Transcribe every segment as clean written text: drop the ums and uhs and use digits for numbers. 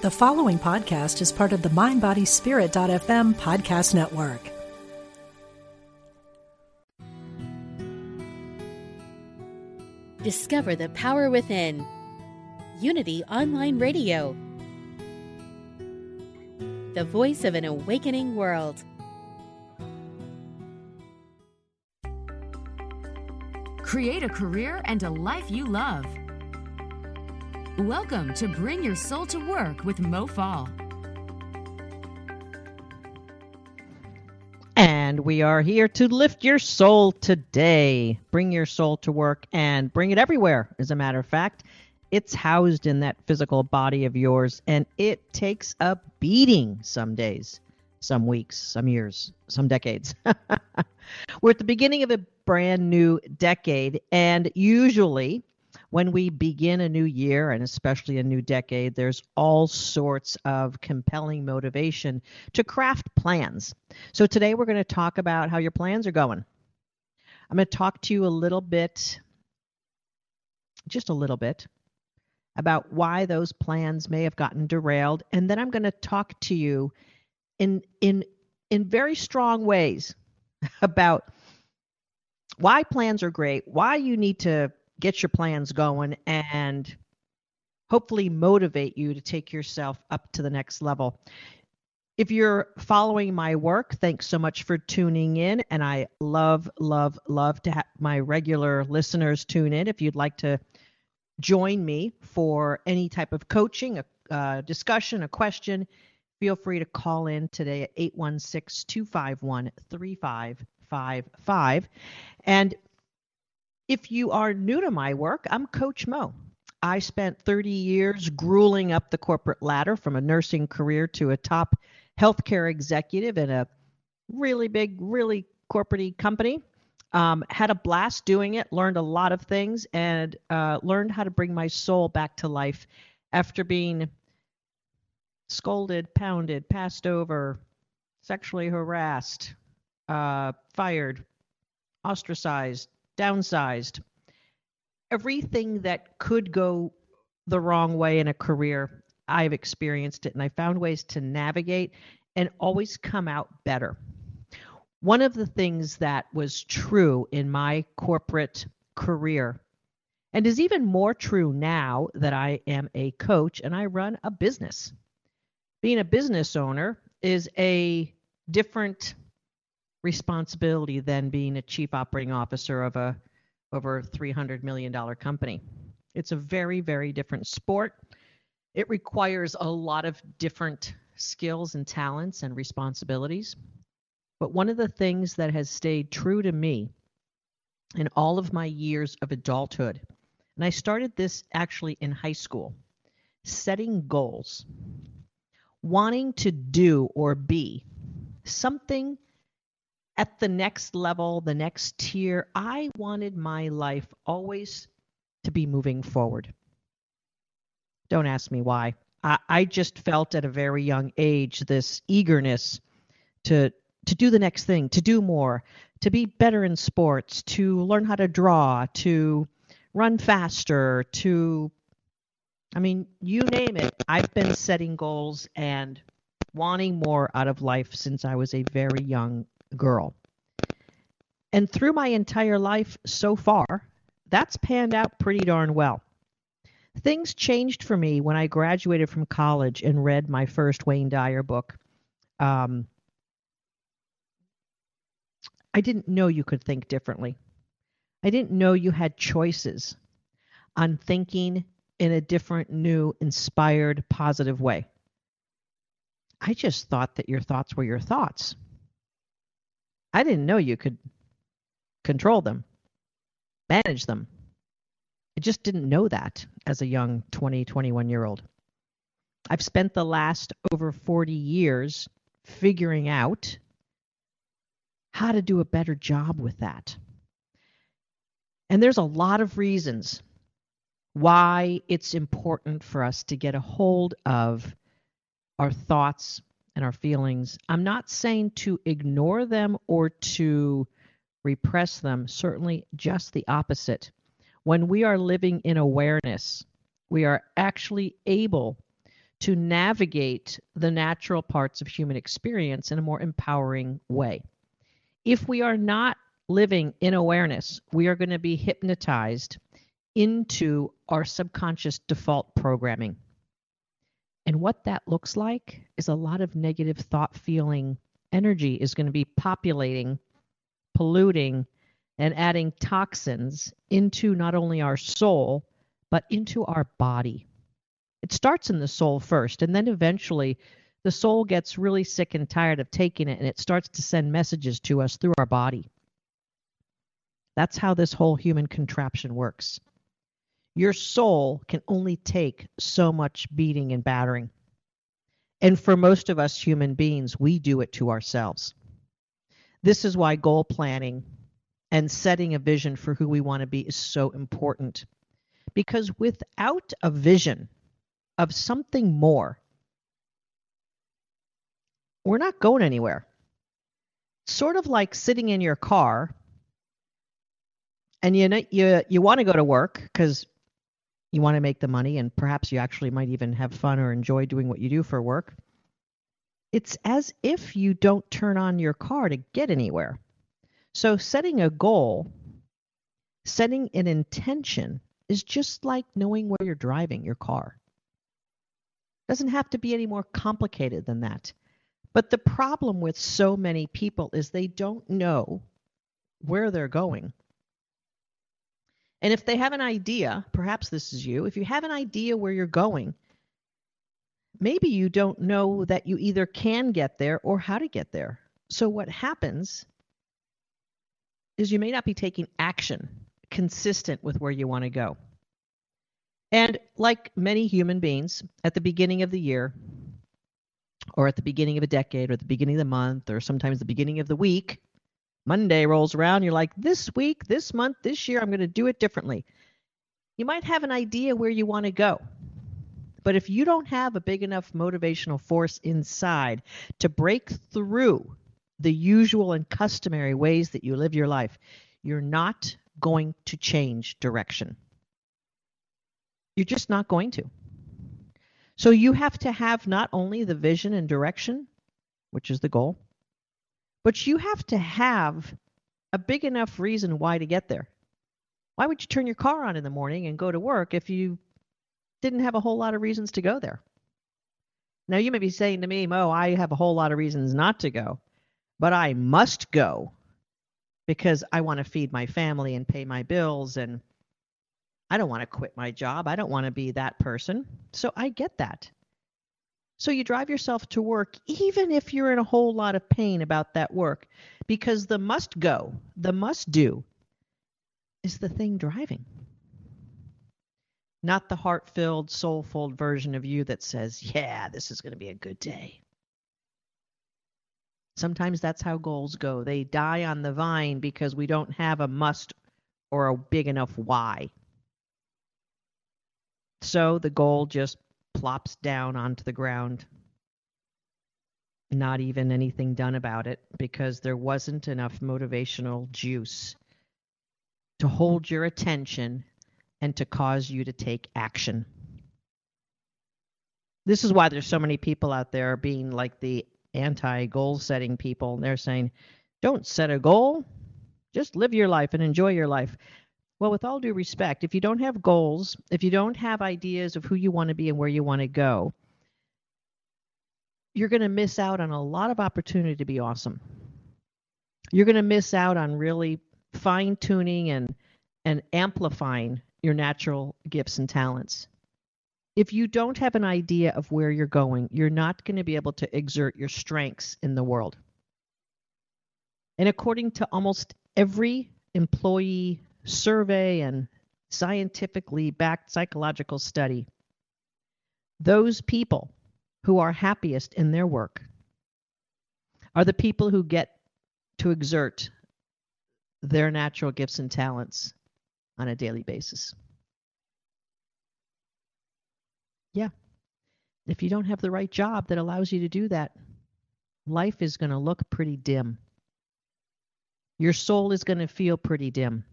The following podcast is part of the MindBodySpirit.fm podcast network. Discover the power within. Unity Online Radio. The voice of an awakening world. Create a career and a life you love. Welcome to Bring Your Soul to Work with Mo Fall. And we are here to lift your soul today. Bring your soul to work and bring it everywhere. As a matter of fact, it's housed in that physical body of yours, and it takes a beating some days, some weeks, some years, some decades. We're at the beginning of a brand new decade, and usually when we begin a new year, and especially a new decade, there's all sorts of compelling motivation to craft plans. So today we're going to talk about how your plans are going. I'm going to talk to you a little bit, just a little bit, about why those plans may have gotten derailed. And then I'm going to talk to you in very strong ways about why plans are great, why you need to get your plans going, and hopefully motivate you to take yourself up to the next level. If you're following my work, thanks so much for tuning in. And I love, love, love to have my regular listeners tune in. If you'd like to join me for any type of coaching, a discussion, a question, feel free to call in today at 816-251-3555. And if you are new to my work, I'm Coach Mo. I spent 30 years grueling up the corporate ladder from a nursing career to a top healthcare executive in a really big, really corporate-y company. Had a blast doing it, learned a lot of things, and learned how to bring my soul back to life after being scolded, pounded, passed over, sexually harassed, fired, ostracized, downsized, everything that could go the wrong way in a career. I've experienced it, and I found ways to navigate and always come out better. One of the things that was true in my corporate career, and is even more true now that I am a coach and I run a business. Being a business owner is a different responsibility than being a chief operating officer of a over $300 million company. It's a very, very different sport. It requires a lot of different skills and talents and responsibilities. But one of the things that has stayed true to me in all of my years of adulthood, and I started this actually in high school, setting goals, wanting to do or be something at the next level, the next tier. I wanted my life always to be moving forward. Don't ask me why. I just felt at a very young age this eagerness to do the next thing, to do more, to be better in sports, to learn how to draw, to run faster, you name it. I've been setting goals and wanting more out of life since I was a very young girl. And through my entire life so far, that's panned out pretty darn well. Things changed for me when I graduated from college and read my first Wayne Dyer book. I didn't know you could think differently. I didn't know you had choices on thinking in a different, new, inspired, positive way. I just thought that your thoughts were your thoughts. I didn't know you could control them, manage them. I just didn't know that as a young 20, 21-year-old. I've spent the last over 40 years figuring out how to do a better job with that. And there's a lot of reasons why it's important for us to get a hold of our thoughts and our feelings. I'm not saying to ignore them or to repress them, certainly just the opposite. When we are living in awareness, we are actually able to navigate the natural parts of human experience in a more empowering way. If we are not living in awareness, we are going to be hypnotized into our subconscious default programming. And what that looks like is a lot of negative thought, feeling, energy is going to be populating, polluting, and adding toxins into not only our soul, but into our body. It starts in the soul first, and then eventually the soul gets really sick and tired of taking it, and it starts to send messages to us through our body. That's how this whole human contraption works. Your soul can only take so much beating and battering. And for most of us human beings, we do it to ourselves. This is why goal planning and setting a vision for who we want to be is so important. Because without a vision of something more, we're not going anywhere. Sort of like sitting in your car and you want to go to work because you want to make the money, and perhaps you actually might even have fun or enjoy doing what you do for work. It's as if you don't turn on your car to get anywhere. So setting a goal, setting an intention is just like knowing where you're driving your car. It doesn't have to be any more complicated than that. But the problem with so many people is they don't know where they're going. And if they have an idea, perhaps this is you, if you have an idea where you're going, maybe you don't know that you either can get there or how to get there. So what happens is you may not be taking action consistent with where you want to go. And like many human beings, at the beginning of the year or at the beginning of a decade or at the beginning of the month or sometimes the beginning of the week, Monday rolls around, you're like, this week, this month, this year, I'm going to do it differently. You might have an idea where you want to go, but if you don't have a big enough motivational force inside to break through the usual and customary ways that you live your life, you're not going to change direction. You're just not going to. So you have to have not only the vision and direction, which is the goal, but you have to have a big enough reason why to get there. Why would you turn your car on in the morning and go to work if you didn't have a whole lot of reasons to go there? Now, you may be saying to me, Mo, I have a whole lot of reasons not to go, but I must go because I want to feed my family and pay my bills, and I don't want to quit my job. I don't want to be that person. So I get that. So you drive yourself to work, even if you're in a whole lot of pain about that work, because the must go, the must do is the thing driving. Not the heart-filled, soul-filled version of you that says, yeah, this is going to be a good day. Sometimes that's how goals go. They die on the vine because we don't have a must or a big enough why. So the goal just plops down onto the ground. Not even anything done about it because there wasn't enough motivational juice to hold your attention and to cause you to take action. This is why there's so many people out there being like the anti-goal setting people. They're saying, don't set a goal. Just live your life and enjoy your life. Well, with all due respect, if you don't have goals, if you don't have ideas of who you want to be and where you want to go, you're going to miss out on a lot of opportunity to be awesome. You're going to miss out on really fine-tuning and amplifying your natural gifts and talents. If you don't have an idea of where you're going, you're not going to be able to exert your strengths in the world. And according to almost every employee survey and scientifically backed psychological study, those people who are happiest in their work are the people who get to exert their natural gifts and talents on a daily basis. Yeah. If you don't have the right job that allows you to do that, life is going to look pretty dim. Your soul is going to feel pretty dim.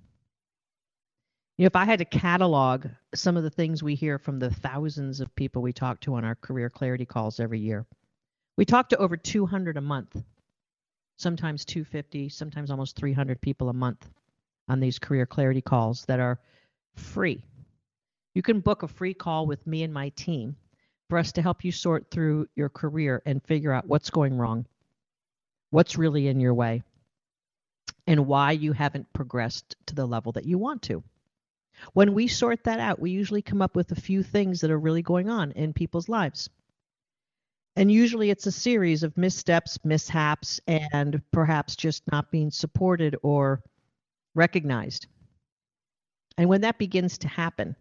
You know, if I had to catalog some of the things we hear from the thousands of people we talk to on our career clarity calls every year, we talk to over 200 a month, sometimes 250, sometimes almost 300 people a month on these career clarity calls that are free. You can book a free call with me and my team for us to help you sort through your career and figure out what's going wrong, what's really in your way, and why you haven't progressed to the level that you want to. When we sort that out, we usually come up with a few things that are really going on in people's lives. And usually it's a series of missteps, mishaps, and perhaps just not being supported or recognized. And when that begins to happen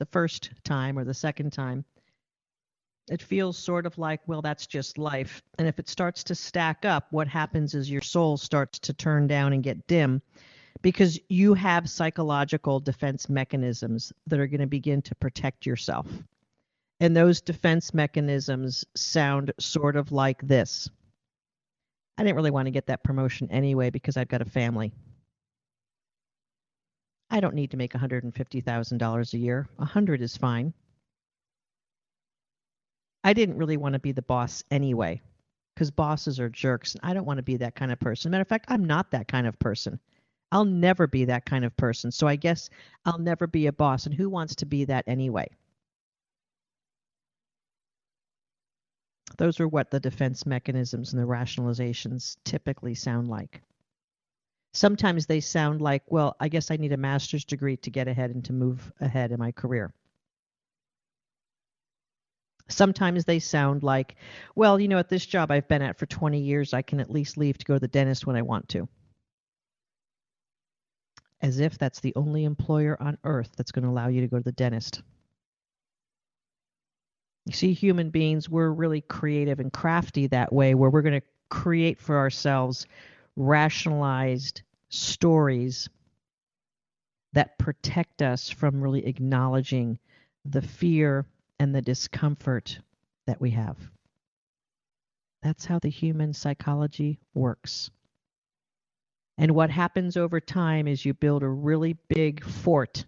the first time or the second time, it feels sort of like, well, that's just life. And if it starts to stack up, what happens is your soul starts to turn down and get dim, because you have psychological defense mechanisms that are going to begin to protect yourself. And those defense mechanisms sound sort of like this. I didn't really want to get that promotion anyway because I've got a family. I don't need to make $150,000 a year. 100 is fine. I didn't really want to be the boss anyway, because bosses are jerks, and I don't want to be that kind of person. Matter of fact, I'm not that kind of person. I'll never be that kind of person, so I guess I'll never be a boss, and who wants to be that anyway? Those are what the defense mechanisms and the rationalizations typically sound like. Sometimes they sound like, well, I guess I need a master's degree to get ahead and to move ahead in my career. Sometimes they sound like, well, you know, at this job I've been at for 20 years, I can at least leave to go to the dentist when I want to. As if that's the only employer on earth that's going to allow you to go to the dentist. You see, human beings, we're really creative and crafty that way, where we're going to create for ourselves rationalized stories that protect us from really acknowledging the fear and the discomfort that we have. That's how the human psychology works. And what happens over time is you build a really big fort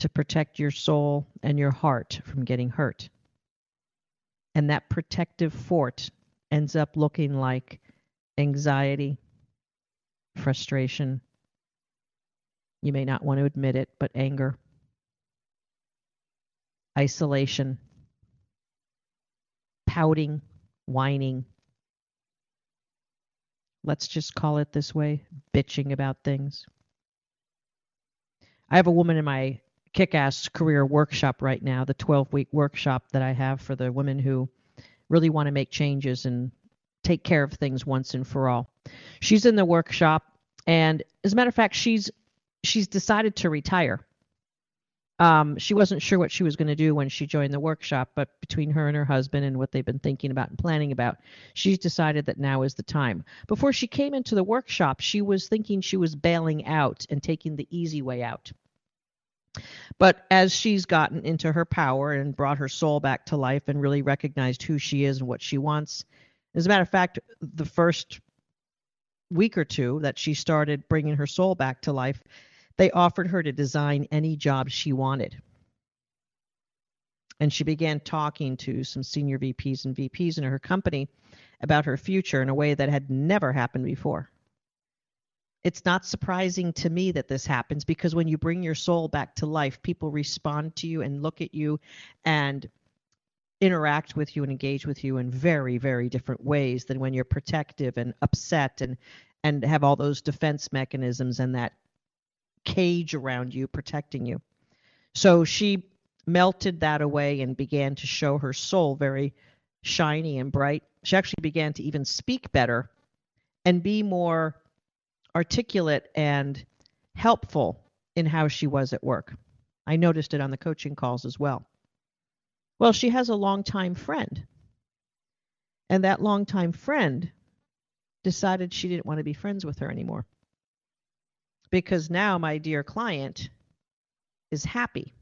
to protect your soul and your heart from getting hurt. And that protective fort ends up looking like anxiety, frustration. You may not want to admit it, but anger. Isolation, pouting, whining. Let's just call it this way, bitching about things. I have a woman in my kick-ass career workshop right now, the 12-week workshop that I have for the women who really want to make changes and take care of things once and for all. She's in the workshop, and as a matter of fact, she's decided to retire. She wasn't sure what she was going to do when she joined the workshop, but between her and her husband and what they've been thinking about and planning about, she's decided that now is the time. Before she came into the workshop, she was thinking she was bailing out and taking the easy way out. But as she's gotten into her power and brought her soul back to life and really recognized who she is and what she wants, as a matter of fact, the first week or two that she started bringing her soul back to life, they offered her to design any job she wanted. And she began talking to some senior VPs and VPs in her company about her future in a way that had never happened before. It's not surprising to me that this happens, because when you bring your soul back to life, people respond to you and look at you and interact with you and engage with you in very, very different ways than when you're protective and upset and have all those defense mechanisms and that cage around you protecting you. So she melted that away and began to show her soul very shiny and bright. She actually began to even speak better and be more articulate and helpful in how she was at work. I noticed it on the coaching calls as well. Well, she has a longtime friend, and that longtime friend decided she didn't want to be friends with her anymore. Because now my dear client is happy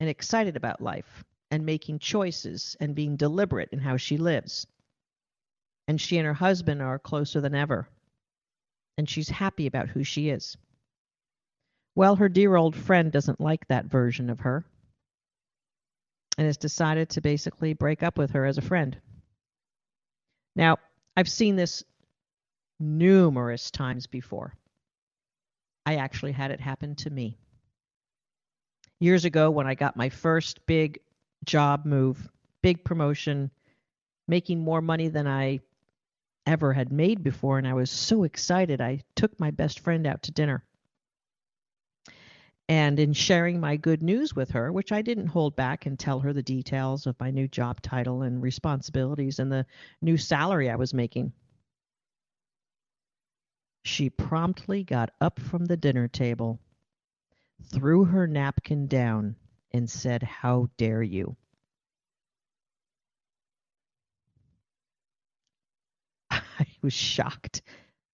and excited about life and making choices and being deliberate in how she lives. And she and her husband are closer than ever. And she's happy about who she is. Well, her dear old friend doesn't like that version of her and has decided to basically break up with her as a friend. Now, I've seen this numerous times before. I actually had it happen to me. Years ago, when I got my first big job move, big promotion, making more money than I ever had made before, and I was so excited, I took my best friend out to dinner. And in sharing my good news with her, which I didn't hold back and tell her the details of my new job title and responsibilities and the new salary I was making, she promptly got up from the dinner table, threw her napkin down, and said, "How dare you?" I was shocked.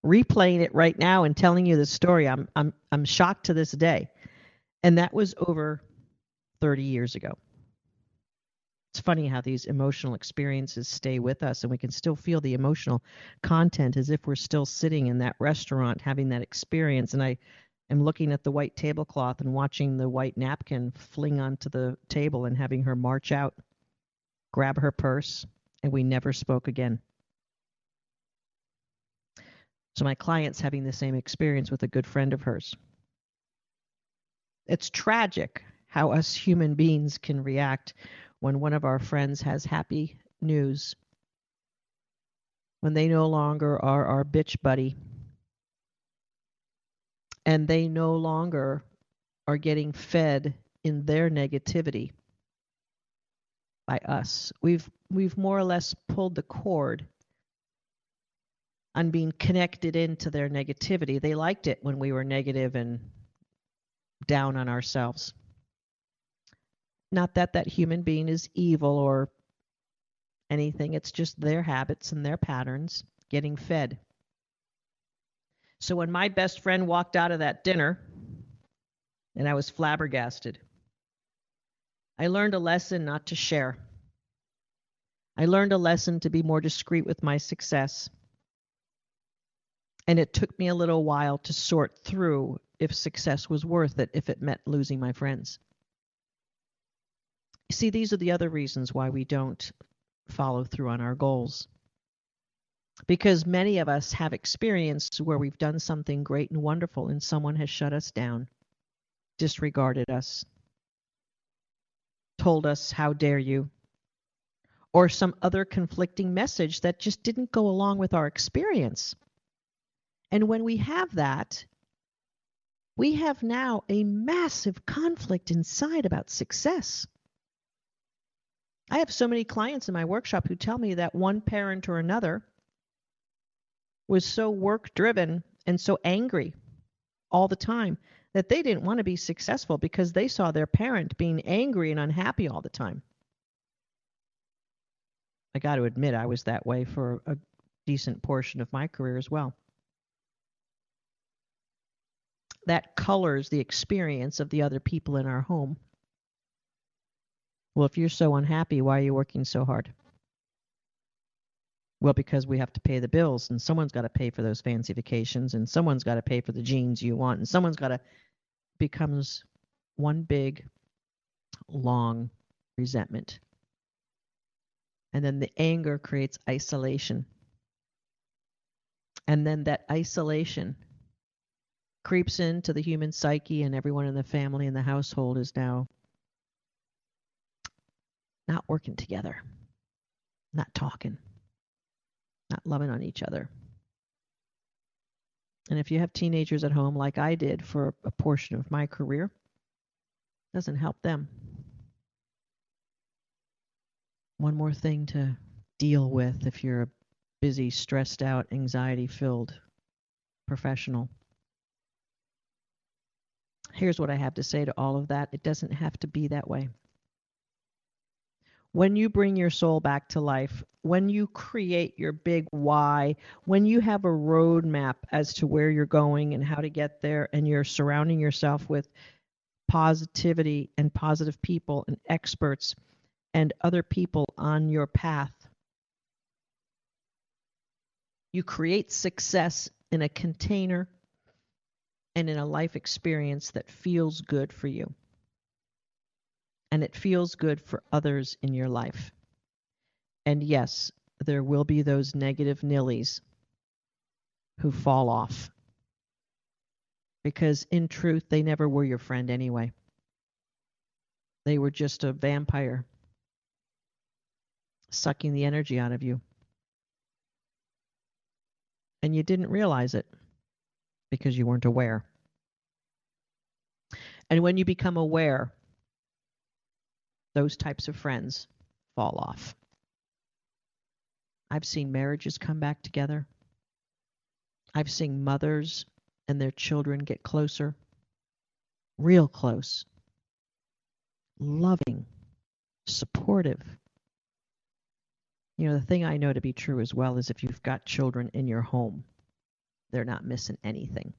Replaying it right now and telling you this story, I'm shocked to this day. And that was over 30 years ago. It's funny how these emotional experiences stay with us, and we can still feel the emotional content as if we're still sitting in that restaurant having that experience. And I am looking at the white tablecloth and watching the white napkin fling onto the table and having her march out, grab her purse, and we never spoke again. So my client's having the same experience with a good friend of hers. It's tragic how us human beings can react when one of our friends has happy news, when they no longer are our bitch buddy, and they no longer are getting fed in their negativity by us. We've more or less pulled the cord on being connected into their negativity. They liked it when we were negative and down on ourselves. Not that that human being is evil or anything. It's just their habits and their patterns getting fed. So when my best friend walked out of that dinner and I was flabbergasted, I learned a lesson not to share. I learned a lesson to be more discreet with my success. And it took me a little while to sort through if success was worth it, if it meant losing my friends. You see, these are the other reasons why we don't follow through on our goals. Because many of us have experienced where we've done something great and wonderful and someone has shut us down, disregarded us, told us, "How dare you?" or some other conflicting message that just didn't go along with our experience. And when we have that, we have now a massive conflict inside about success. I have so many clients in my workshop who tell me that one parent or another was so work-driven and so angry all the time that they didn't want to be successful because they saw their parent being angry and unhappy all the time. I got to admit, I was that way for a decent portion of my career as well. That colors the experience of the other people in our home. Well, if you're so unhappy, why are you working so hard? Well, because we have to pay the bills, and someone's got to pay for those fancy vacations, and someone's got to pay for the jeans you want, and someone's got to... becomes one big, long resentment. And then the anger creates isolation. And then that isolation creeps into the human psyche, and everyone in the family and the household is now not working together, not talking, not loving on each other. And if you have teenagers at home like I did for a portion of my career, it doesn't help them. One more thing to deal with if you're a busy, stressed out, anxiety-filled professional. Here's what I have to say to all of that. It doesn't have to be that way. When you bring your soul back to life, when you create your big why, when you have a roadmap as to where you're going and how to get there, and you're surrounding yourself with positivity and positive people and experts and other people on your path, you create success in a container and in a life experience that feels good for you. And it feels good for others in your life. And yes, there will be those negative nillies who fall off. Because in truth, they never were your friend anyway. They were just a vampire sucking the energy out of you. And you didn't realize it because you weren't aware. And when you become aware, those types of friends fall off. I've seen marriages come back together. I've seen mothers and their children get closer, real close, loving, supportive. You know, the thing I know to be true as well is if you've got children in your home, they're not missing anything.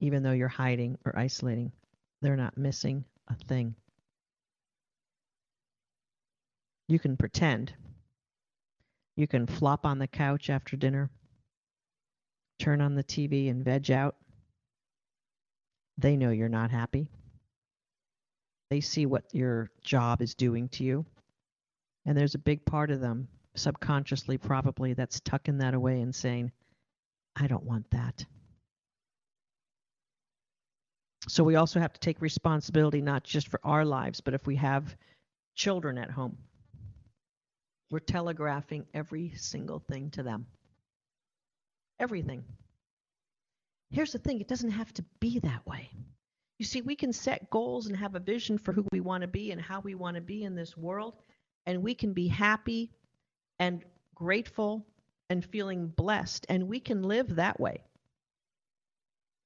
Even though you're hiding or isolating, they're not missing a thing. You can pretend. You can flop on the couch after dinner, turn on the TV and veg out. They know you're not happy. They see what your job is doing to you. And there's a big part of them, subconsciously probably, that's tucking that away and saying, I don't want that. So we also have to take responsibility not just for our lives, but if we have children at home, we're telegraphing every single thing to them. Everything. Here's the thing, it doesn't have to be that way. You see, we can set goals and have a vision for who we want to be and how we want to be in this world, and we can be happy and grateful and feeling blessed, and we can live that way.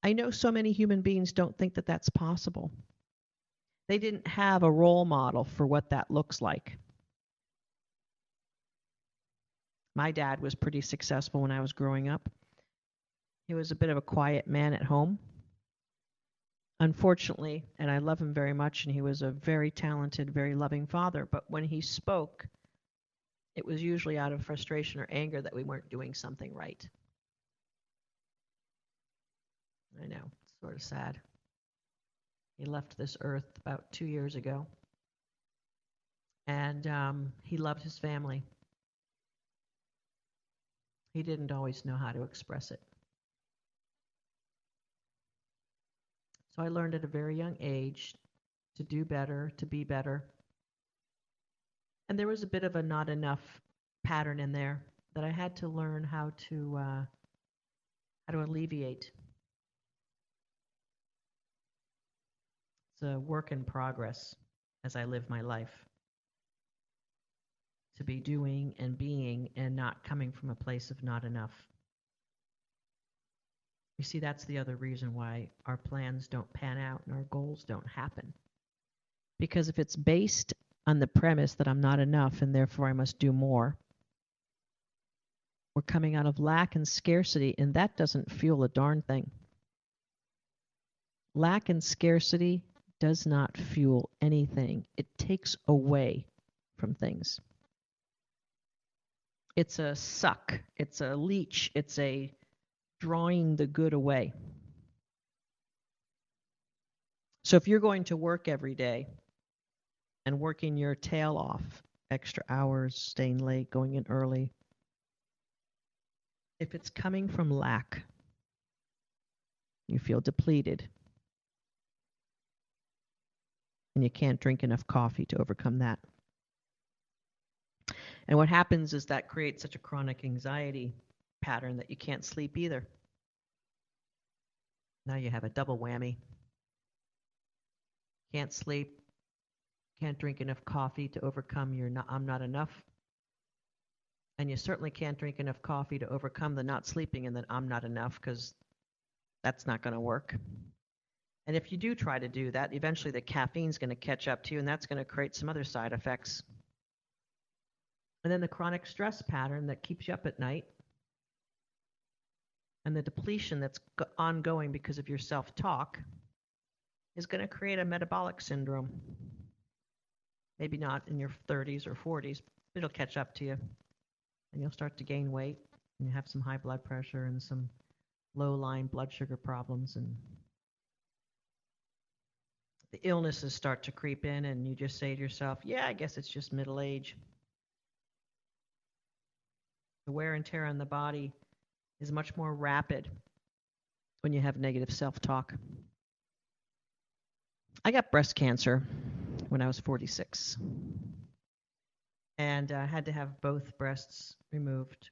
I know so many human beings don't think that that's possible. They didn't have a role model for what that looks like. My dad was pretty successful when I was growing up. He was a bit of a quiet man at home. Unfortunately, and I love him very much, and he was a very talented, very loving father, but when he spoke, it was usually out of frustration or anger that we weren't doing something right. I know, it's sort of sad. He left this earth about 2 years ago, and he loved his family. He didn't always know how to express it. So I learned at a very young age to do better, to be better. And there was a bit of a not enough pattern in there that I had to learn how to alleviate. It's a work in progress as I live my life, to be doing and being and not coming from a place of not enough. You see, that's the other reason why our plans don't pan out and our goals don't happen. Because if it's based on the premise that I'm not enough and therefore I must do more, we're coming out of lack and scarcity, and that doesn't fuel a darn thing. Lack and scarcity does not fuel anything. It takes away from things. It's a suck. It's a leech. It's a drawing the good away. So if you're going to work every day and working your tail off, extra hours, staying late, going in early, if it's coming from lack, you feel depleted. And you can't drink enough coffee to overcome that. And what happens is that creates such a chronic anxiety pattern that you can't sleep either. Now you have a double whammy. Can't sleep, can't drink enough coffee to overcome your I'm not enough. And you certainly can't drink enough coffee to overcome the not sleeping and the I'm not enough, because that's not going to work. And if you do try to do that, eventually the caffeine's going to catch up to you, and that's going to create some other side effects. And then the chronic stress pattern that keeps you up at night, and the depletion that's ongoing because of your self-talk, is going to create a metabolic syndrome. Maybe not in your 30s or 40s, but it'll catch up to you, and you'll start to gain weight, and you have some high blood pressure and some low-lying blood sugar problems, and the illnesses start to creep in, and you just say to yourself, yeah, I guess it's just middle age. The wear and tear on the body is much more rapid when you have negative self-talk. I got breast cancer when I was 46, and I had to have both breasts removed,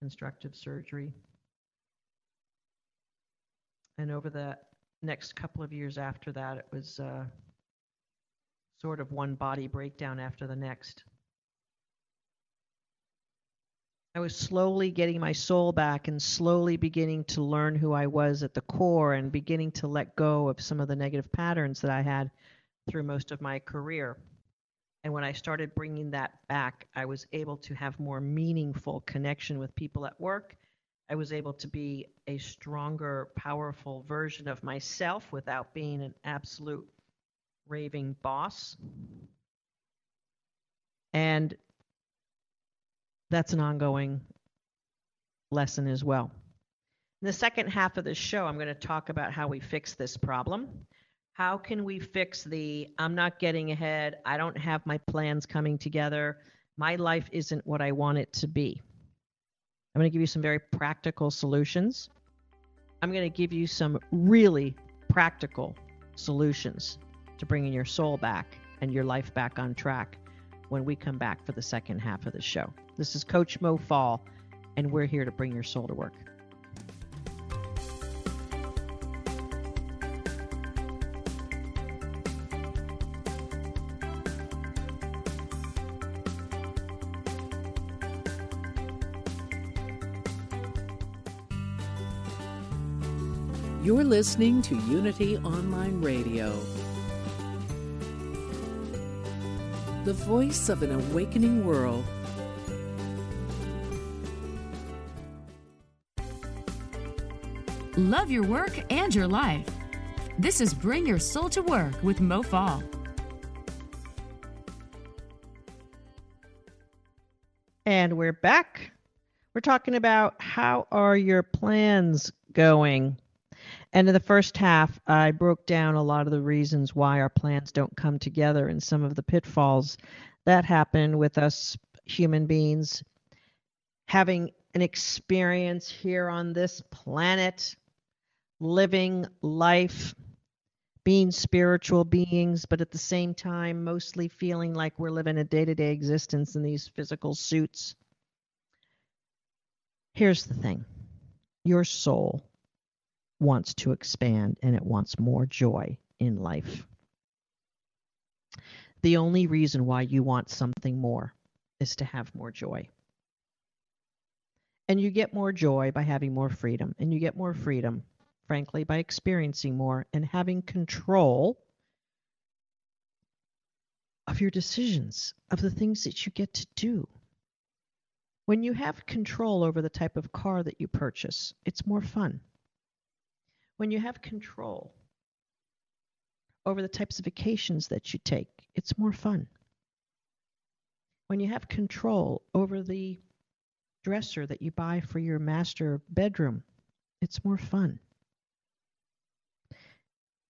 reconstructive surgery. And over the next couple of years after that, it was sort of one body breakdown after the next. I was slowly getting my soul back and slowly beginning to learn who I was at the core and beginning to let go of some of the negative patterns that I had through most of my career. And when I started bringing that back, I was able to have more meaningful connection with people at work. I was able to be a stronger, powerful version of myself without being an absolute raving boss. And that's an ongoing lesson as well. In the second half of the show, I'm going to talk about how we fix this problem. How can we fix the I'm not getting ahead, I don't have my plans coming together, my life isn't what I want it to be. I'm going to give you some very practical solutions. I'm going to give you some really practical solutions to bringing your soul back and your life back on track when we come back for the second half of the show. This is Coach Mo Fall, and we're here to bring your soul to work. You're listening to Unity Online Radio, the voice of an awakening world. Love your work and your life. This is Bring Your Soul to Work with Mo Fall. And we're back. We're talking about how are your plans going? And in the first half, I broke down a lot of the reasons why our plans don't come together and some of the pitfalls that happen with us human beings having an experience here on this planet, living life, being spiritual beings, but at the same time, mostly feeling like we're living a day-to-day existence in these physical suits. Here's the thing. Your soul wants to expand, and it wants more joy in life. The only reason why you want something more is to have more joy. And you get more joy by having more freedom, and you get more freedom, frankly, by experiencing more and having control of your decisions, of the things that you get to do. When you have control over the type of car that you purchase, it's more fun. When you have control over the types of vacations that you take, it's more fun. When you have control over the dresser that you buy for your master bedroom, it's more fun.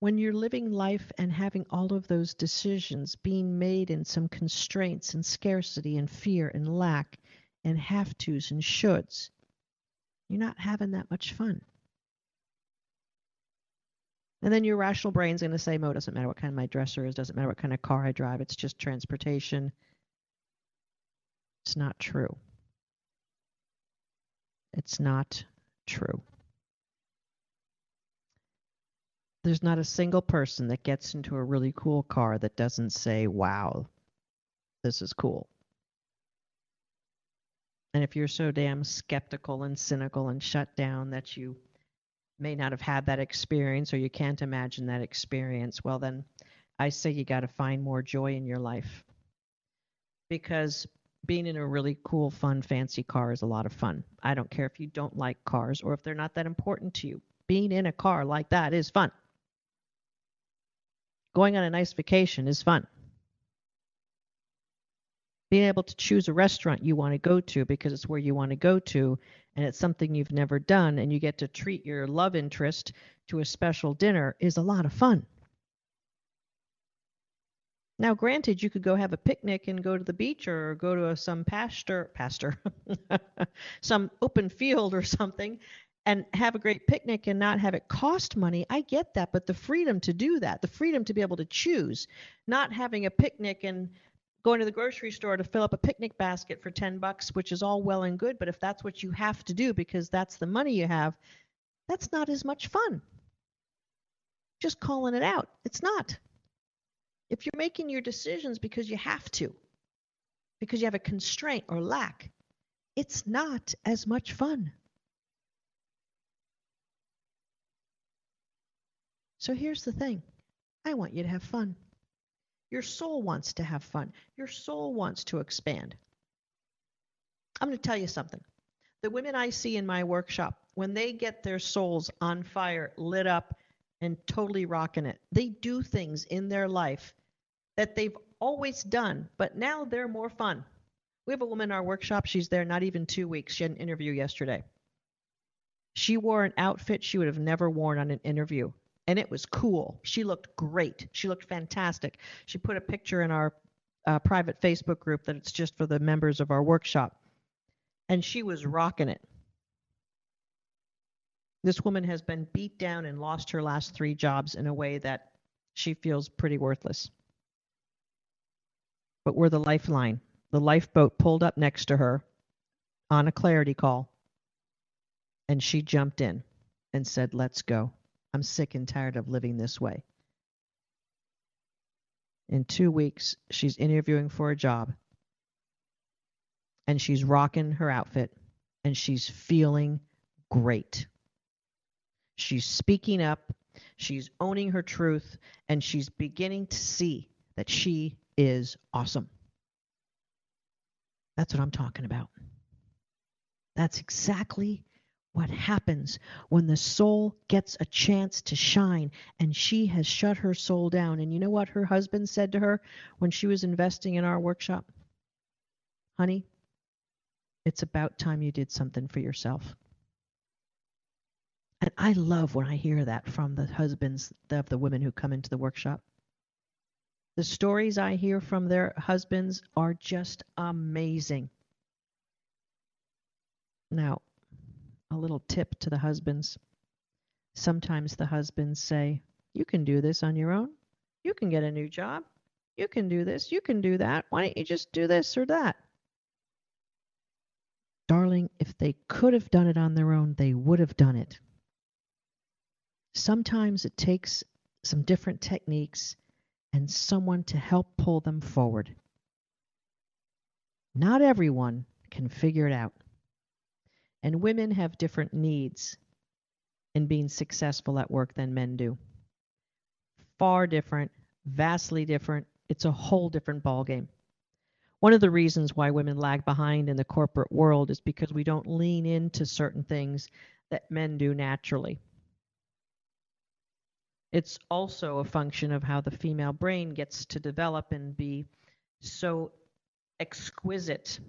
When you're living life and having all of those decisions being made in some constraints and scarcity and fear and lack and have-tos and shoulds, you're not having that much fun. And then your rational brain's going to say, Mo, doesn't matter what kind of my dresser is, doesn't matter what kind of car I drive, it's just transportation. It's not true. It's not true. There's not a single person that gets into a really cool car that doesn't say, wow, this is cool. And if you're so damn skeptical and cynical and shut down that you may not have had that experience or you can't imagine that experience, well, then I say you got to find more joy in your life, because being in a really cool, fun, fancy car is a lot of fun. I don't care if you don't like cars or if they're not that important to you. Being in a car like that is fun. Going on a nice vacation is fun. being able to choose a restaurant you want to go to because it's where you want to go to and it's something you've never done, and you get to treat your love interest to a special dinner is a lot of fun. Now, granted, you could go have a picnic and go to the beach or go to some pasture, some open field or something and have a great picnic and not have it cost money. I get that, but the freedom to do that, the freedom to be able to choose, not having a picnic and going to the grocery store to fill up a picnic basket for $10, which is all well and good, but if that's what you have to do because that's the money you have, that's not as much fun. Just calling it out. It's not. If you're making your decisions because you have to, because you have a constraint or lack, it's not as much fun. So here's the thing. I want you to have fun. Your soul wants to have fun. Your soul wants to expand. I'm going to tell you something. The women I see in my workshop, when they get their souls on fire, lit up, and totally rocking it, they do things in their life that they've always done, but now they're more fun. We have a woman in our workshop. She's there not even 2 weeks. She had an interview yesterday. She wore an outfit she would have never worn on an interview, and it was cool. She looked great. She looked fantastic. She put a picture in our private Facebook group that it's just for the members of our workshop, and she was rocking it. This woman has been beat down and lost her last 3 jobs in a way that she feels pretty worthless. But we're the lifeline. The lifeboat pulled up next to her on a clarity call, and she jumped in and said, let's go. I'm sick and tired of living this way. In 2 weeks, she's interviewing for a job, and she's rocking her outfit, and she's feeling great. She's speaking up, she's owning her truth, and she's beginning to see that she is awesome. That's what I'm talking about. That's exactly what happens when the soul gets a chance to shine, and she has shut her soul down. And you know what her husband said to her when she was investing in our workshop? Honey, it's about time you did something for yourself. And I love when I hear that from the husbands of the women who come into the workshop. The stories I hear from their husbands are just amazing. Now, a little tip to the husbands. Sometimes the husbands say, you can do this on your own. You can get a new job. You can do this. You can do that. Why don't you just do this or that? Darling, if they could have done it on their own, they would have done it. Sometimes it takes some different techniques and someone to help pull them forward. Not everyone can figure it out. And women have different needs in being successful at work than men do. Far different, vastly different. It's a whole different ballgame. One of the reasons why women lag behind in the corporate world is because we don't lean into certain things that men do naturally. It's also a function of how the female brain gets to develop and be so exquisite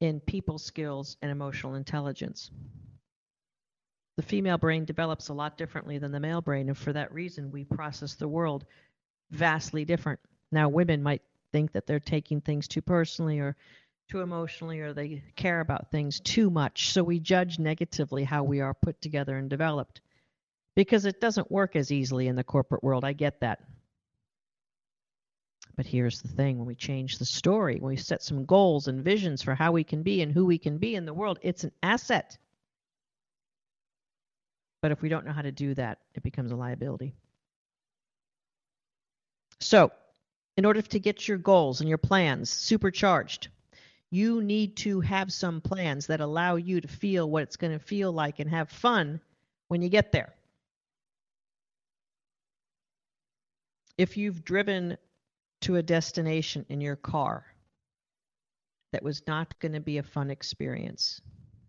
in people skills and emotional intelligence. The female brain develops a lot differently than the male brain, and for that reason, we process the world vastly different. Now, women might think that they're taking things too personally or too emotionally, or they care about things too much, so we judge negatively how we are put together and developed. Because it doesn't work as easily in the corporate world. I get that. But here's the thing. When we change the story, when we set some goals and visions for how we can be and who we can be in the world, it's an asset. But if we don't know how to do that, it becomes a liability. So, in order to get your goals and your plans supercharged, you need to have some plans that allow you to feel what it's going to feel like and have fun when you get there. If you've driven to a destination in your car that was not going to be a fun experience,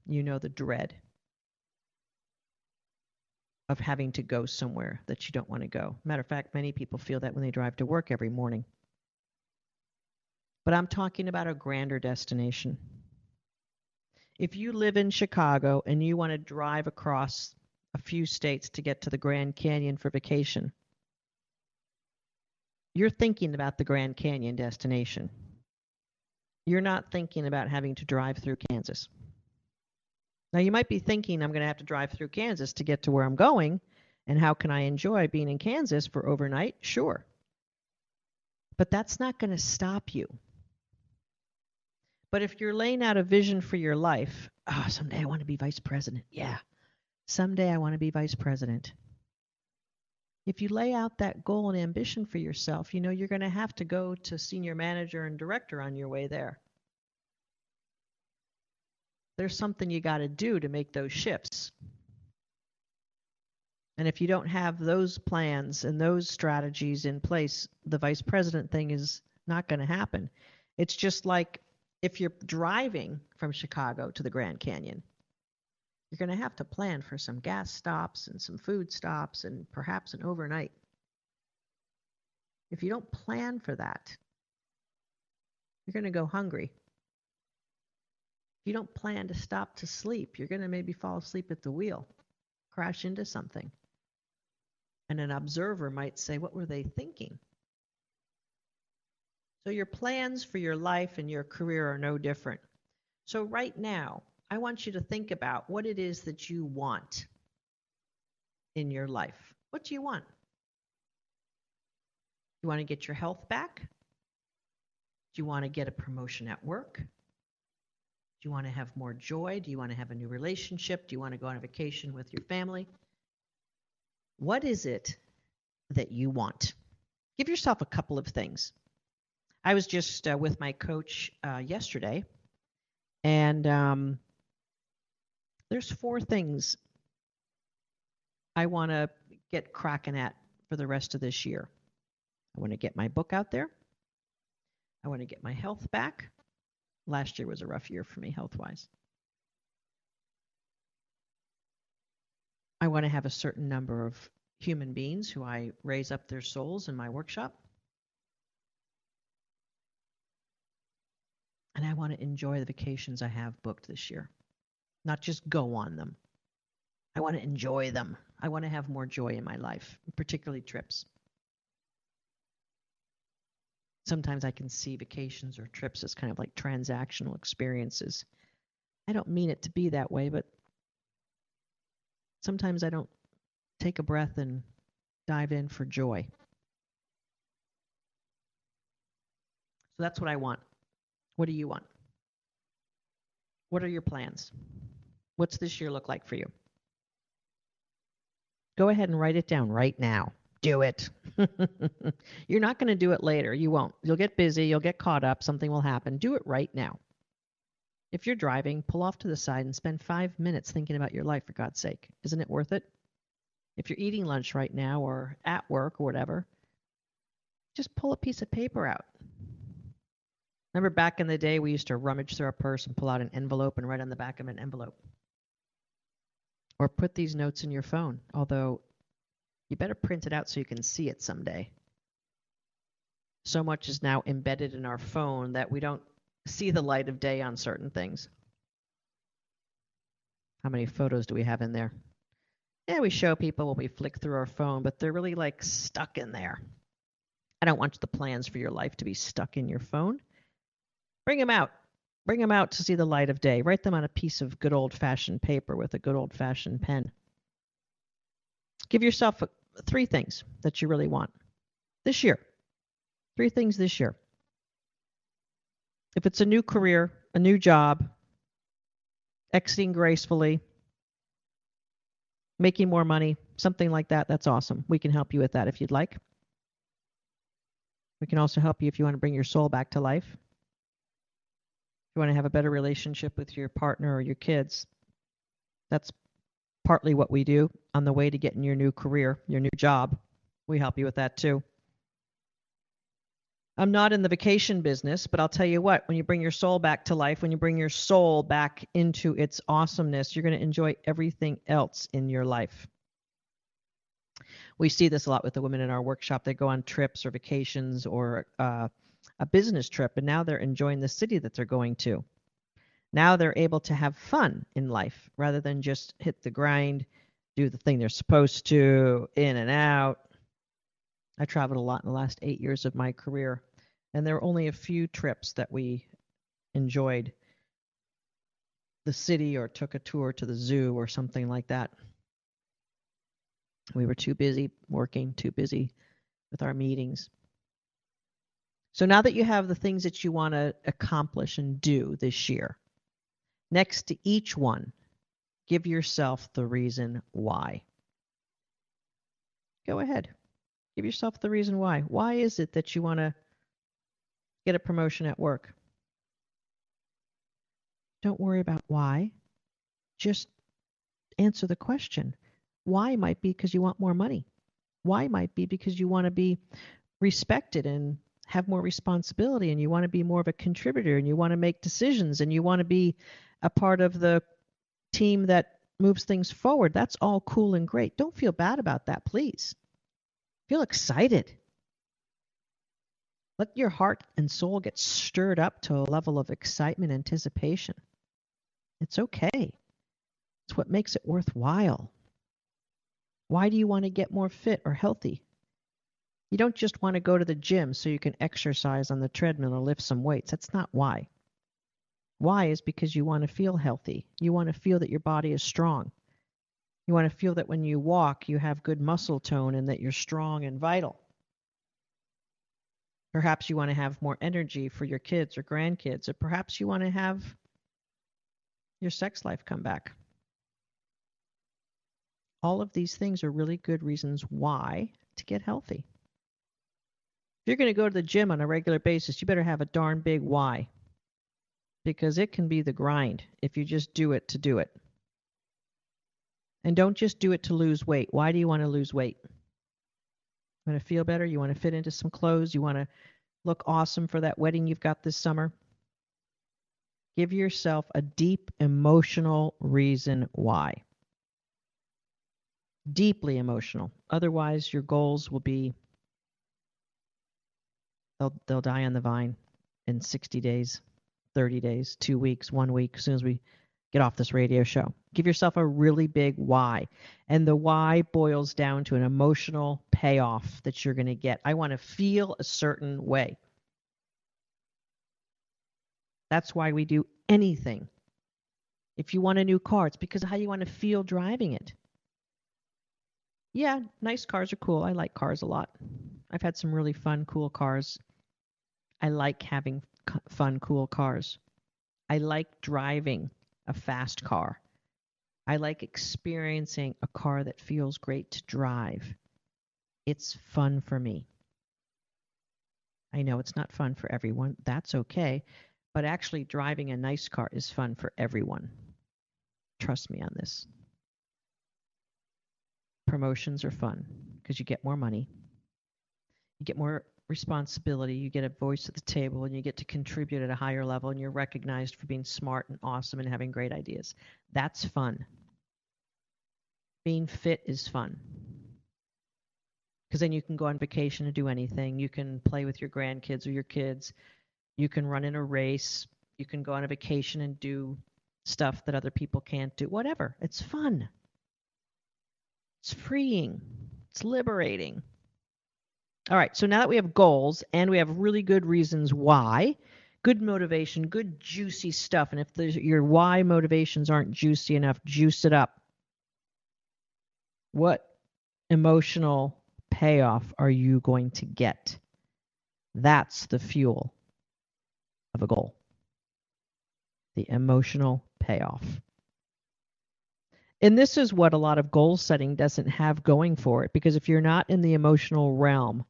you know the dread of having to go somewhere that you don't want to go. Matter of fact, many people feel that when they drive to work every morning. But I'm talking about a grander destination. If you live in Chicago and you want to drive across a few states to get to the Grand Canyon for vacation, you're thinking about the Grand Canyon destination. You're not thinking about having to drive through Kansas. Now, you might be thinking, I'm going to have to drive through Kansas to get to where I'm going, and how can I enjoy being in Kansas for overnight? Sure. But that's not going to stop you. But if you're laying out a vision for your life, oh, someday I want to be vice president. Yeah, someday I want to be vice president. If you lay out that goal and ambition for yourself, you know you're going to have to go to senior manager and director on your way there. There's something you got to do to make those shifts. And if you don't have those plans and those strategies in place, the vice president thing is not going to happen. It's just like if you're driving from Chicago to the Grand Canyon, you're going to have to plan for some gas stops and some food stops and perhaps an overnight. If you don't plan for that, you're going to go hungry. If you don't plan to stop to sleep, you're going to maybe fall asleep at the wheel, crash into something. And an observer might say, what were they thinking? So your plans for your life and your career are no different. So right now, I want you to think about what it is that you want in your life. What do you want? You want to get your health back? Do you want to get a promotion at work? Do you want to have more joy? Do you want to have a new relationship? Do you want to go on a vacation with your family? What is it that you want? Give yourself a couple of things. I was just with my coach yesterday, and there's 4 things I want to get cracking at for the rest of this year. I want to get my book out there. I want to get my health back. Last year was a rough year for me health-wise. I want to have a certain number of human beings who I raise up their souls in my workshop. And I want to enjoy the vacations I have booked this year. Not just go on them. I want to enjoy them. I want to have more joy in my life, particularly trips. Sometimes I can see vacations or trips as kind of like transactional experiences. I don't mean it to be that way, but sometimes I don't take a breath and dive in for joy. So that's what I want. What do you want? What are your plans? What's this year look like for you? Go ahead and write it down right now. Do it. You're not going to do it later. You won't. You'll get busy. You'll get caught up. Something will happen. Do it right now. If you're driving, pull off to the side and spend 5 minutes thinking about your life, for God's sake. Isn't it worth it? If you're eating lunch right now or at work or whatever, just pull a piece of paper out. Remember back in the day, we used to rummage through our purse and pull out an envelope and write on the back of an envelope. Or put these notes in your phone, although you better print it out so you can see it someday. So much is now embedded in our phone that we don't see the light of day on certain things. How many photos do we have in there? Yeah, we show people when we flick through our phone, but they're really like stuck in there. I don't want the plans for your life to be stuck in your phone. Bring them out. Bring them out to see the light of day. Write them on a piece of good old-fashioned paper with a good old-fashioned pen. Give yourself 3 things that you really want this year. 3 things this year. If it's a new career, a new job, exiting gracefully, making more money, something like that, that's awesome. We can help you with that if you'd like. We can also help you if you want to bring your soul back to life. If you want to have a better relationship with your partner or your kids, that's partly what we do on the way to getting your new career, your new job. We help you with that too. I'm not in the vacation business, but I'll tell you what, when you bring your soul back to life, when you bring your soul back into its awesomeness, you're going to enjoy everything else in your life. We see this a lot with the women in our workshop. They go on trips or vacations or a business trip, and now they're enjoying the city that they're going to. Now they're able to have fun in life rather than just hit the grind, do the thing they're supposed to, in and out. I traveled a lot in the last 8 years of my career, and there were only a few trips that we enjoyed the city or took a tour to the zoo or something like that. We were too busy working, too busy with our meetings. So now that you have the things that you want to accomplish and do this year, next to each one, give yourself the reason why. Go ahead. Give yourself the reason why. Why is it that you want to get a promotion at work? Don't worry about why. Just answer the question. Why might be because you want more money. Why might be because you want to be respected and have more responsibility, and you want to be more of a contributor, and you want to make decisions, and you want to be a part of the team that moves things forward. That's all cool and great. Don't feel bad about that, please. Feel excited. Let your heart and soul get stirred up to a level of excitement, anticipation. It's okay. It's what makes it worthwhile. Why do you want to get more fit or healthy? You don't just want to go to the gym so you can exercise on the treadmill or lift some weights. That's not why. Why is because you want to feel healthy. You want to feel that your body is strong. You want to feel that when you walk, you have good muscle tone and that you're strong and vital. Perhaps you want to have more energy for your kids or grandkids, or perhaps you want to have your sex life come back. All of these things are really good reasons why to get healthy. If you're going to go to the gym on a regular basis, you better have a darn big why, because it can be the grind if you just do it to do it. And don't just do it to lose weight. Why do you want to lose weight? You want to feel better? You want to fit into some clothes? You want to look awesome for that wedding you've got this summer? Give yourself a deep emotional reason why. Deeply emotional. Otherwise, your goals will be, they'll die on the vine in 60 days, 30 days, 2 weeks, 1 week, as soon as we get off this radio show. Give yourself a really big why. And the why boils down to an emotional payoff that you're going to get. I want to feel a certain way. That's why we do anything. If you want a new car, it's because of how you want to feel driving it. Yeah, nice cars are cool. I like cars a lot. I've had some really fun, cool cars. I like having fun, cool cars. I like driving a fast car. I like experiencing a car that feels great to drive. It's fun for me. I know it's not fun for everyone. That's okay. But actually driving a nice car is fun for everyone. Trust me on this. Promotions are fun because you get more money. You get more responsibility, you get a voice at the table, and you get to contribute at a higher level, and you're recognized for being smart and awesome and having great ideas. That's fun. Being fit is fun because then you can go on vacation and do anything. You can play with your grandkids or your kids. You can run in a race. You can go on a vacation and do stuff that other people can't do. Whatever. It's fun. It's freeing. It's liberating. All right, so now that we have goals and we have really good reasons why, good motivation, good juicy stuff, and if your why motivations aren't juicy enough, juice it up. What emotional payoff are you going to get? That's the fuel of a goal, the emotional payoff. And this is what a lot of goal setting doesn't have going for it, because if you're not in the emotional realm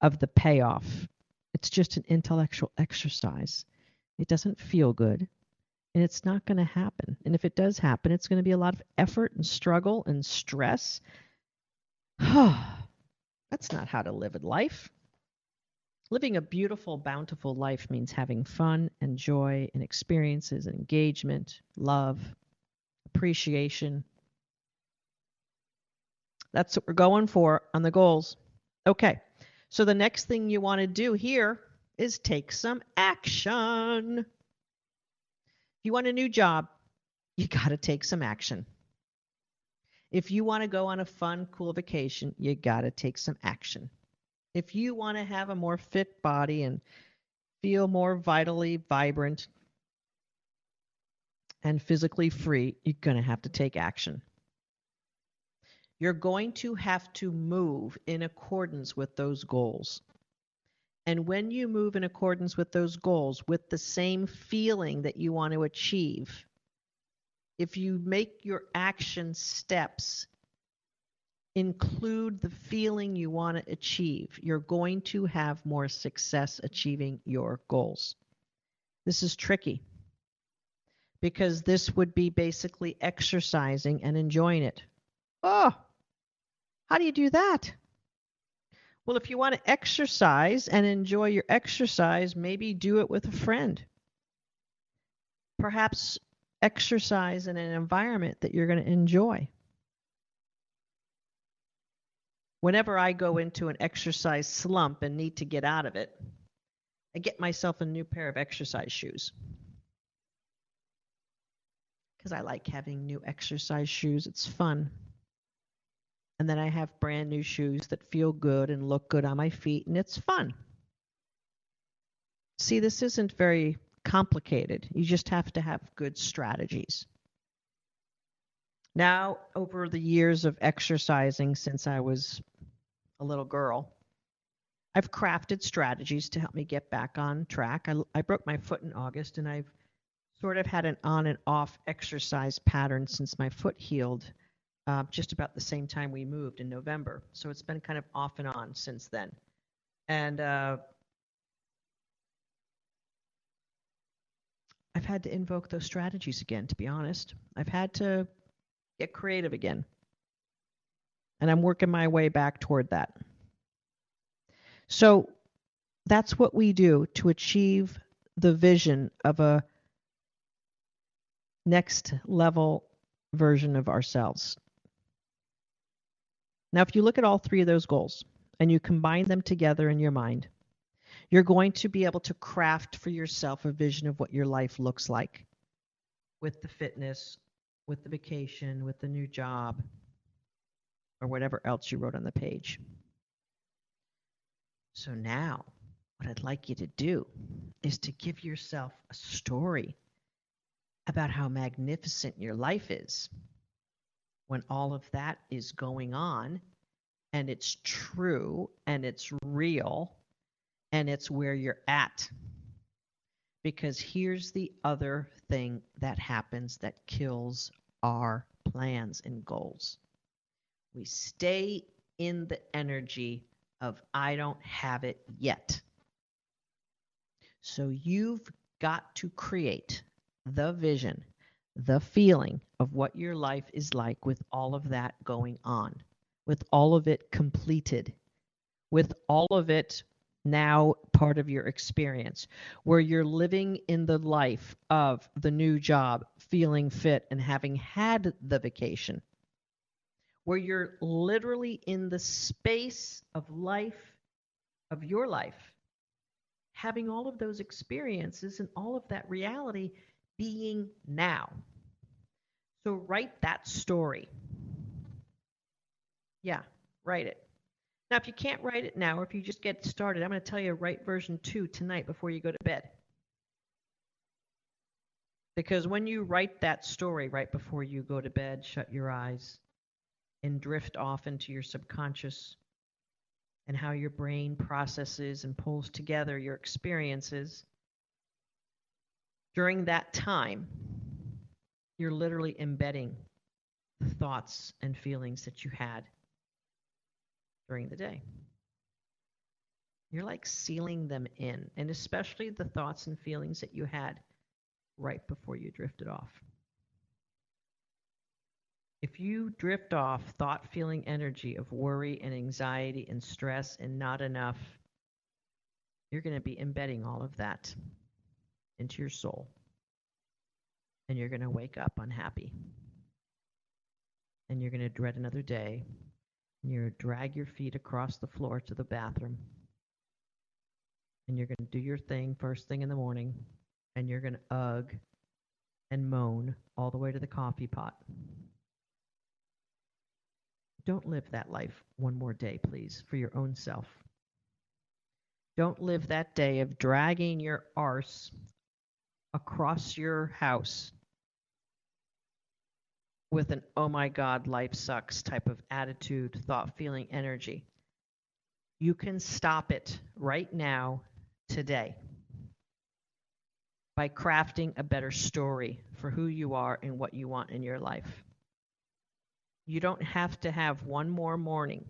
of the payoff, it's just an intellectual exercise. It doesn't feel good, and it's not going to happen. And if it does happen, it's going to be a lot of effort and struggle and stress. That's not how to live a life. Living a beautiful, bountiful life means having fun and joy and experiences and engagement, love, appreciation. That's what we're going for on the goals. Okay, so the next thing you want to do here is take some action. If you want a new job, you got to take some action. If you want to go on a fun, cool vacation, you got to take some action. If you want to have a more fit body and feel more vitally vibrant and physically free, you're going to have to take action. You're going to have to move in accordance with those goals. And when you move in accordance with those goals, with the same feeling that you want to achieve, if you make your action steps include the feeling you want to achieve, you're going to have more success achieving your goals. This is tricky because this would be basically exercising and enjoying it. Oh, how do you do that? Well, if you want to exercise and enjoy your exercise, maybe do it with a friend. Perhaps exercise in an environment that you're going to enjoy. Whenever I go into an exercise slump and need to get out of it, I get myself a new pair of exercise shoes. Because I like having new exercise shoes. It's fun. And then I have brand new shoes that feel good and look good on my feet, and it's fun. See, this isn't very complicated. You just have to have good strategies. Now, over the years of exercising since I was a little girl, I've crafted strategies to help me get back on track. I broke my foot in August, and I've sort of had an on and off exercise pattern since my foot healed just about the same time we moved in November. So it's been kind of off and on since then. And I've had to invoke those strategies again, to be honest. I've had to get creative again. And I'm working my way back toward that. So that's what we do to achieve the vision of a next level version of ourselves. Now, if you look at all three of those goals and you combine them together in your mind, you're going to be able to craft for yourself a vision of what your life looks like with the fitness, with the vacation, with the new job, or whatever else you wrote on the page. So now, what I'd like you to do is to give yourself a story about how magnificent your life is when all of that is going on and it's true and it's real and it's where you're at. Because here's the other thing that happens that kills our plans and goals. We stay in the energy of I don't have it yet. So you've got to create the vision, the feeling of what your life is like with all of that going on, with all of it completed, with all of it now part of your experience, where you're living in the life of the new job, feeling fit and having had the vacation, where you're literally in the space of life, of your life, having all of those experiences and all of that reality being now. So write that story. Yeah, write it. Now, if you can't write it now, or if you just get started, I'm going to tell you write version 2 tonight before you go to bed. Because when you write that story right before you go to bed, shut your eyes and drift off into your subconscious and how your brain processes and pulls together your experiences. During that time, you're literally embedding the thoughts and feelings that you had during the day. You're like sealing them in, and especially the thoughts and feelings that you had right before you drifted off. If you drift off thought, feeling, energy of worry and anxiety and stress and not enough, you're going to be embedding all of that into your soul, and you're going to wake up unhappy, and you're going to dread another day, and you're going to drag your feet across the floor to the bathroom, and you're going to do your thing first thing in the morning, and you're going to ugh and moan all the way to the coffee pot. Don't live that life one more day, please, for your own self. Don't live that day of dragging your arse across your house with an, oh my God, life sucks type of attitude, thought, feeling, energy. You can stop it right now, today, by crafting a better story for who you are and what you want in your life. You don't have to have one more morning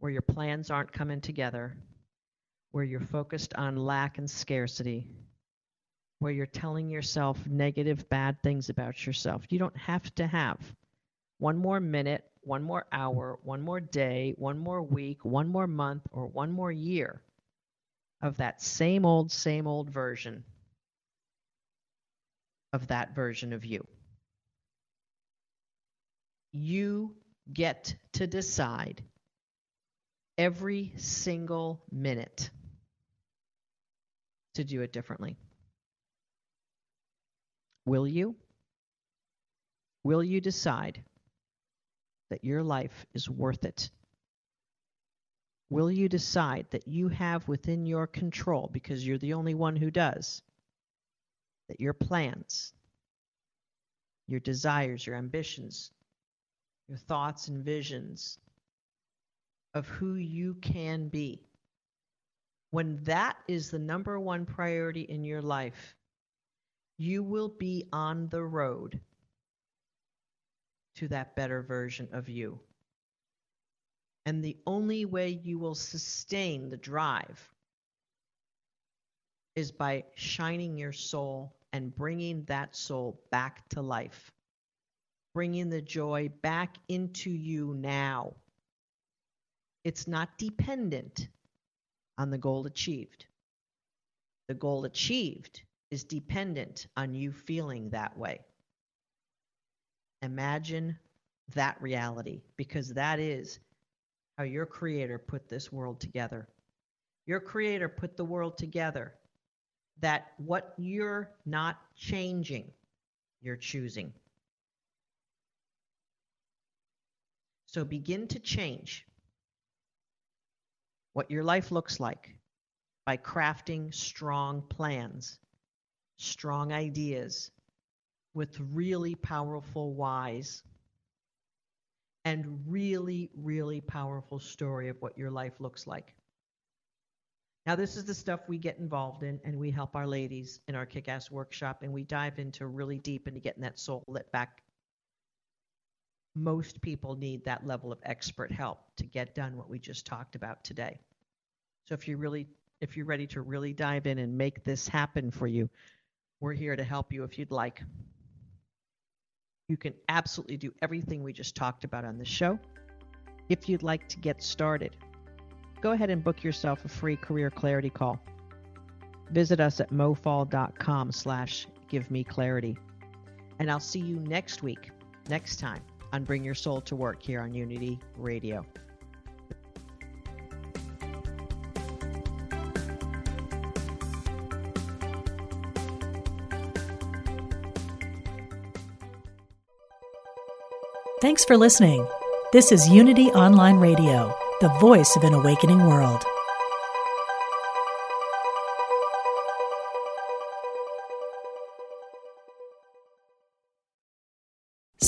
where your plans aren't coming together, where you're focused on lack and scarcity, where you're telling yourself negative, bad things about yourself. You don't have to have one more minute, one more hour, one more day, one more week, one more month, or one more year of that same old version of that version of you. You get to decide every single minute to do it differently. Will you? Will you decide that your life is worth it? Will you decide that you have within your control, because you're the only one who does, that your plans, your desires, your ambitions, your thoughts and visions of who you can be, when that is the number one priority in your life, you will be on the road to that better version of you. And the only way you will sustain the drive is by shining your soul and bringing that soul back to life, bringing the joy back into you now. It's not dependent on the goal achieved. The goal achieved is dependent on you feeling that way. Imagine that reality, because that is how your creator put this world together. Your creator put the world together that what you're not changing, you're choosing. So begin to change what your life looks like by crafting strong plans, strong ideas with really powerful whys and really, really powerful story of what your life looks like. Now, this is the stuff we get involved in, and we help our ladies in our kick-ass workshop, and we dive into really deep into getting that soul lit back. Most people need that level of expert help to get done what we just talked about today. So if you're ready to really dive in and make this happen for you, we're here to help you if you'd like. You can absolutely do everything we just talked about on the show. If you'd like to get started, go ahead and book yourself a free career clarity call. Visit us at mofall.com/givemeclarity. And I'll see you next time on Bring Your Soul to Work here on Unity Radio. Thanks for listening. This is Unity Online Radio, the voice of an awakening world.